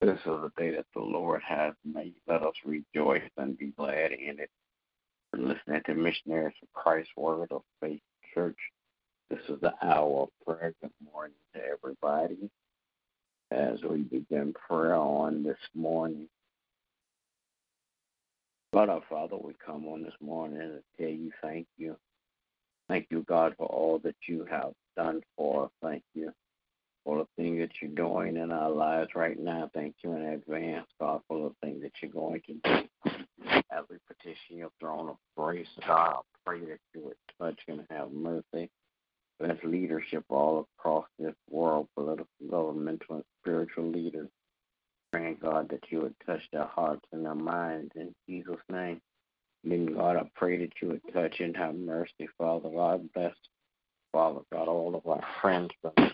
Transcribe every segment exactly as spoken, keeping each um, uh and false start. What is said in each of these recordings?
This is the day that the Lord has made. Let us rejoice and be glad in it. We're listening to Missionaries of Christ, Word of Faith Church. This is the hour of prayer. Good morning to everybody. As we begin prayer on this morning, Lord our Father, we come on this morning to tell you thank you. Thank you, God, for all that you have done for us. Thank you for the thing that you're doing in our lives right now. Thank you in advance, God, for the thing that you're going to do. As we petition your throne of grace, God, I pray that you would touch and have mercy. Bless leadership all across this world, political, governmental, and spiritual leaders. Praying, God, that you would touch their hearts and their minds in Jesus' name. Meaning, God, I pray that you would touch and have mercy, Father God. Bless, Father God, all of our friends, brothers,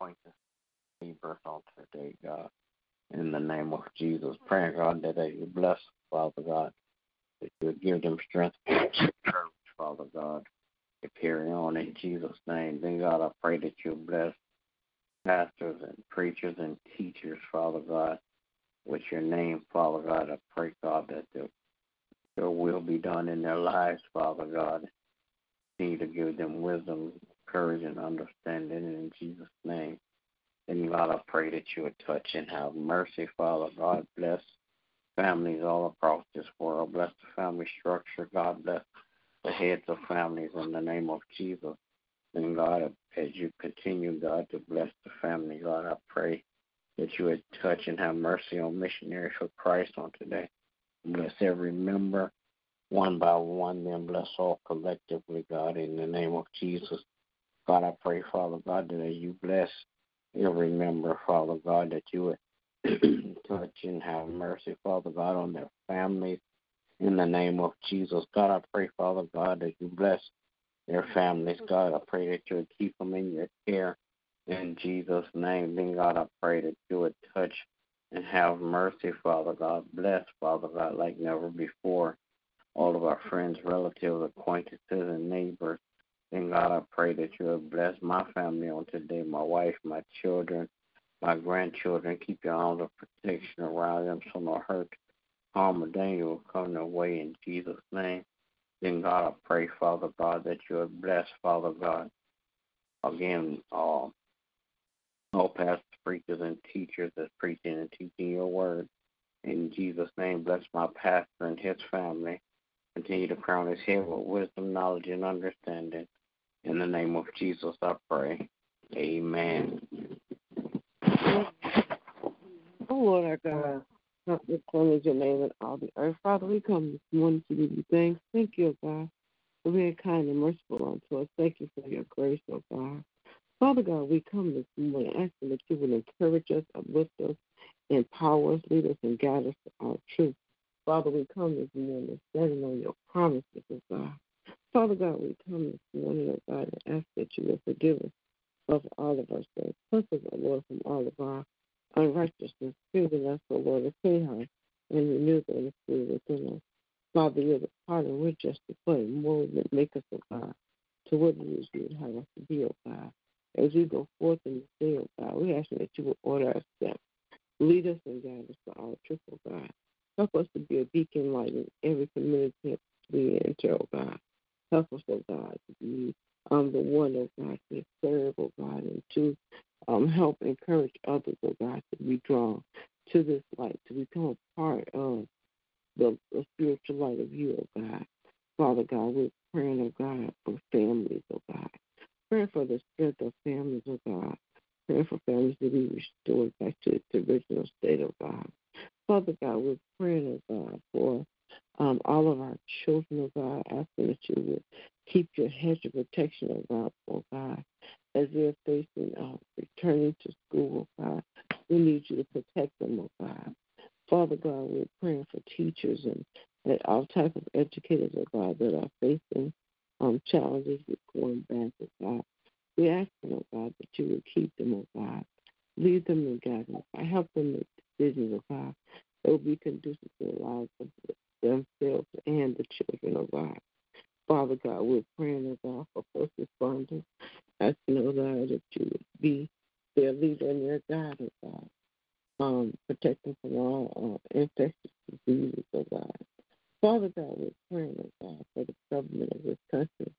acquaintances, neighbors on today, God. In the name of Jesus, praying, God, that you bless, Father God, that you would give them strength and courage, Father God, to carry on in Jesus' name. Then, God, I pray that you bless pastors and preachers and teachers, Father God. With your name, Father God, I pray, God, that your will be done in their lives, Father God. Continue to give them wisdom, courage, and understanding in Jesus' name. And God, I pray that you would touch and have mercy, Father God. Bless families all across this world. Bless the family structure, God. Bless the heads of families in the name of Jesus. And God, as you continue, God, to bless the family, God, I pray that you would touch and have mercy on Missionaries for Christ on today. Bless every member one by one, then bless all collectively, God, in the name of Jesus. God, I pray, Father God, that you bless every member, Father God, that you would touch and have mercy, Father God, on their families in the name of Jesus. God, I pray, Father God, that you bless their families. God, I pray that you would keep them in your care. In Jesus' name, then, God, I pray that you would touch and have mercy, Father God. Bless, Father God, like never before, all of our friends, relatives, acquaintances, and neighbors. Then, God, I pray that you would bless my family on today, my wife, my children, my grandchildren. Keep your arms of protection around them so no hurt, harm, or danger will come their way in Jesus' name. Then, God, I pray, Father God, that you would bless, Father God, again, all. Uh, All pastors, preachers, and teachers that's preaching and teaching your word. In Jesus' name, bless my pastor and his family. Continue to crown his head with wisdom, knowledge, and understanding. In the name of Jesus, I pray. Amen. Oh, Lord, our God, help us close your name in all the earth. Father, we come this morning to give you thanks. Thank you, God, for being kind and merciful unto us. Thank you for your grace, oh God. Father God, we come this morning asking that you would encourage us, uplift us, empower us, lead us, and guide us to all truth. Father, we come this morning standing on your promises, oh God. Father God, we come this morning, oh God, and ask that you will forgive us of all of our sins. Cleanse us, oh Lord, from all of our unrighteousness. Strengthen us, oh Lord, to clean heart and renew the spirit within us. Father, you're the potter, we're just the clay. Mold and make us, oh God, to what it is you would have us to be, oh God. As we go forth in the day, oh God, we ask that you will order our steps. Lead us and guide us to all truth, oh God. Help us to be a beacon light in every community we enter, oh God. Help us, oh God, to be um, the one, oh God, to serve, oh God, and to um, help encourage others, oh God, to be drawn to this light, to become a part of the, the spiritual light of you, oh God. Father God, we're praying, oh God, for families, oh God. Pray for the strength of families, oh God. Pray for families to be restored back to its original state, oh God. Father God, we're praying, oh God, for um, all of our children, oh God, asking that you would keep your hedge of protection, oh God, oh God, as they're facing uh, returning to school, oh God. We need you to protect them, oh God. Father God, we're praying for teachers and, and all type of educators, oh God, that are facing um, challenges with going back, oh God. We ask them, oh God, that you would keep them, oh God. Lead them and guide them. I help them make decisions, oh God, that will be conducive to the lives of themselves and the children, oh God. Father God, we're praying, oh God, for first responders. Asking, oh God, that you would be their leader and their guide, oh God. Um, protect them from all uh, infectious diseases, oh God. Father God, we're praying, oh God, for the government of this country.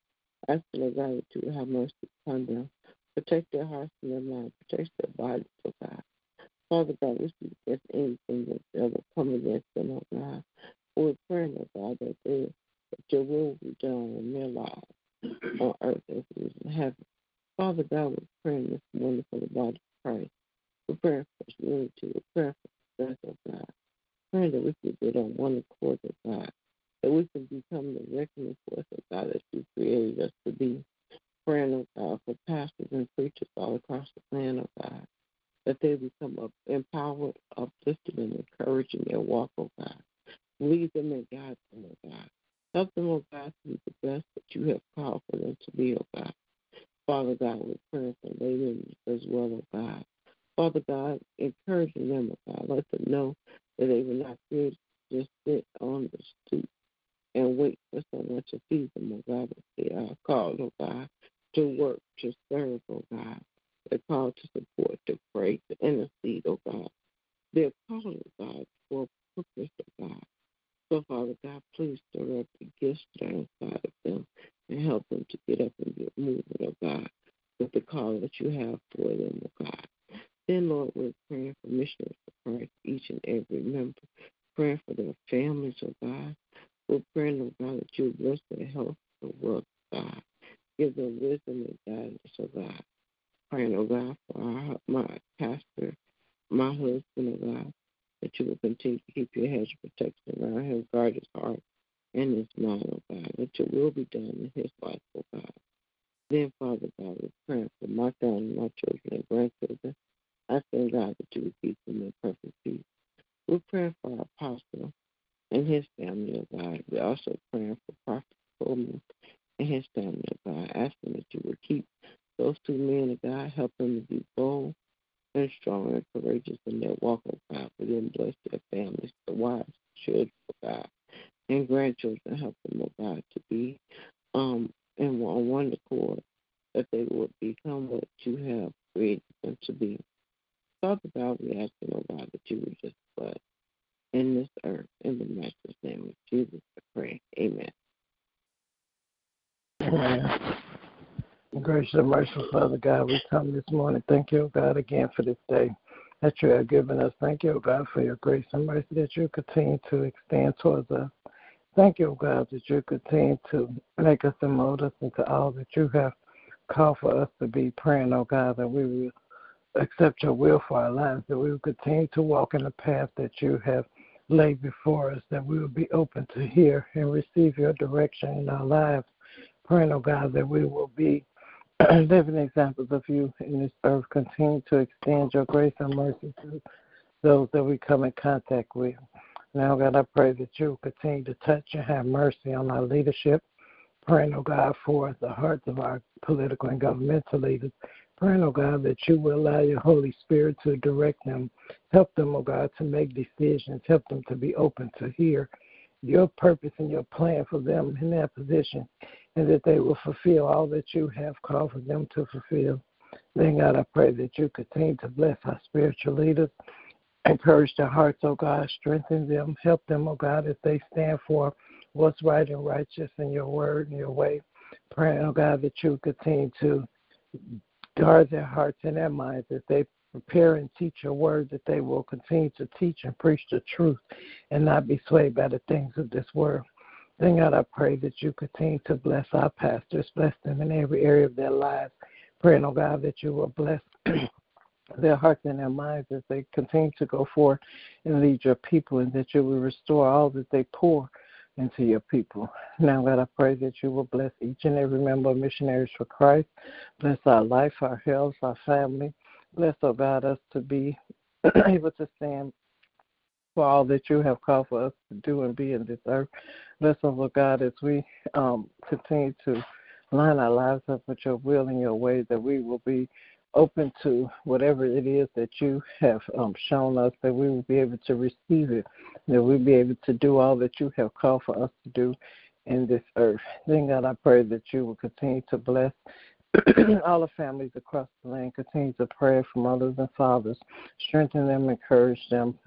Asking, oh God, that you would have mercy upon them. Protect their hearts and their minds. Protect their bodies, oh God. Father God, we see if there's anything that's ever come against them, oh God. We're praying, oh God, that, they, that your will be done in their lives on earth as it is in heaven. Father God, we're praying this morning for the body of Christ. We're praying for his unity. We're praying for the strength of God. Praying that we can get on one accord of God. That we can become the reckoning force of God that you created us to be. Praying, oh God, for pastors and preachers all across the land, oh God. That they become empowered, uplifted, and encouraged in their walk, oh God. Lead them and guide them, oh God. Help them, oh God, to be the best that you have called for them to be, oh God. Father God, we're praying for ladies as well, oh God. Father God, encouraging them, oh God. Let them know that they will not fear to just sit on the stoop and wait for someone to feed them, oh God. But they are called, oh God, to work, to serve, oh God. They're called to support, to pray, to intercede, oh God. They're called, oh God, for a purpose, oh God. So, Father God, please direct the gifts that are inside of them and help them to get up and get moving, oh God, with the call that you have for them, oh God. Then, Lord, we're praying for missionaries of Christ, each and every member, praying for their families, oh God. We're praying, oh God, that you bless their health, the work, oh God. Give them wisdom and guidance, oh God. Praying, oh God, for our, my pastor, my husband, oh God, that you will continue to keep your hedge of protection around him, guard his heart and his mind, oh God, that your will be done in his life, oh God. Then, Father God, we're praying for my family, my children, and grandchildren. I thank God that you would keep them in perfect peace. We're praying for our apostle and his family, oh God. We're also praying for Prophet Coleman and his family, oh God, asking that you would keep those two men of God, help them to be bold and strong and courageous in their walk, oh God. We then bless their families, the wives, children, oh God, and grandchildren. Help them, oh God, to be um, in one, one accord, that they will become what you have created them to be. Father God, we ask them, oh God, that you would just bless in this earth, in the matchless name of Jesus, I pray. Amen. Amen. Gracious and merciful Father God, we come this morning. Thank you, God, again for this day that you have given us. Thank you, God, for your grace and mercy that you continue to extend towards us. Thank you, God, that you continue to make us and mold us into all that you have called for us to be. Praying, oh God, that we will accept your will for our lives, that we will continue to walk in the path that you have laid before us, that we will be open to hear and receive your direction in our lives. Praying, oh God, that we will be living examples of you in this earth. Continue to extend your grace and mercy to those that we come in contact with. Now, God, I pray that you continue to touch and have mercy on our leadership. Praying, oh God, for the hearts of our political and governmental leaders. Praying, oh God, that you will allow your Holy Spirit to direct them. Help them, oh God, to make decisions. Help them to be open to hear your purpose and your plan for them in their position, and that they will fulfill all that you have called for them to fulfill. Then, God, I pray that you continue to bless our spiritual leaders, encourage their hearts, oh God, strengthen them, help them, oh God, as they stand for what's right and righteous in your word and your way. Praying, oh God, that you continue to guard their hearts and their minds, that they prepare and teach your word, that they will continue to teach and preach the truth and not be swayed by the things of this world. Then, God, I pray that you continue to bless our pastors, bless them in every area of their lives. Praying, oh God, that you will bless their hearts and their minds as they continue to go forth and lead your people, and that you will restore all that they pour into your people. Now, God, I pray that you will bless each and every member of Missionaries for Christ. Bless our life, our health, our family. Bless, oh God, us to be able to stand for all that you have called for us to do and be in this earth. Bless us, Lord God, as we um, continue to line our lives up with your will and your way, that we will be open to whatever it is that you have um, shown us, that we will be able to receive it, that we'll be able to do all that you have called for us to do in this earth. Then, God, I pray that you will continue to bless all the families across the land. Continue to pray for mothers and fathers. Strengthen them, encourage them.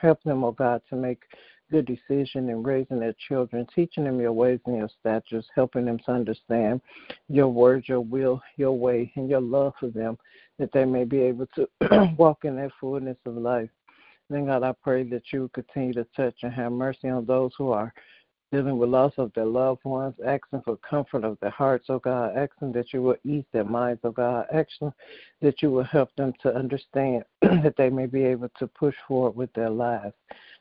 Help them, oh God, to make good decision in raising their children, teaching them your ways and your statutes, helping them to understand your word, your will, your way, and your love for them, that they may be able to walk in that fullness of life. Then, God, I pray that you continue to touch and have mercy on those who are dealing with loss of their loved ones, asking for comfort of their hearts, oh God, asking that you will ease their minds, oh God, asking that you will help them to understand that they may be able to push forward with their lives.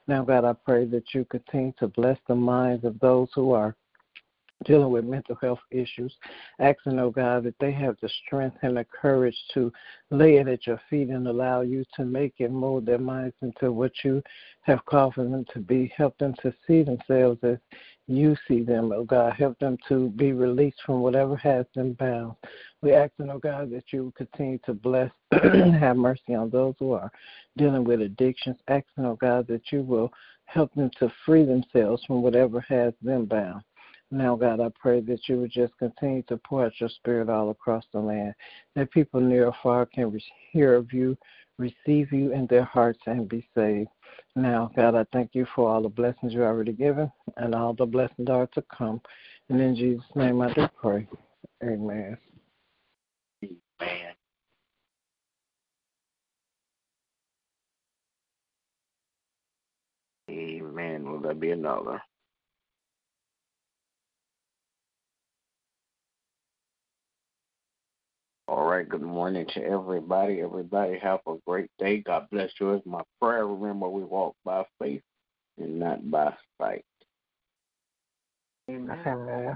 Now, God, I pray that you continue to bless the minds of those who are dealing with mental health issues, asking, oh God, that they have the strength and the courage to lay it at your feet and allow you to make it mold their minds into what you have called for them to be. Help them to see themselves as you see them, oh God. Help them to be released from whatever has them bound. We're asking, oh God, that you continue to bless and have mercy on those who are dealing with addictions, asking, oh God, that you will help them to free themselves from whatever has them bound. Now, God, I pray that you would just continue to pour out your spirit all across the land, that people near or far can hear of you, receive you in their hearts, and be saved. Now, God, I thank you for all the blessings you've already given and all the blessings are to come. And in Jesus' name I do pray. Amen. Amen. Amen. Will there be another? All right, good morning to everybody. Everybody have a great day. God bless you. It's my prayer. Remember, we walk by faith and not by sight. Amen.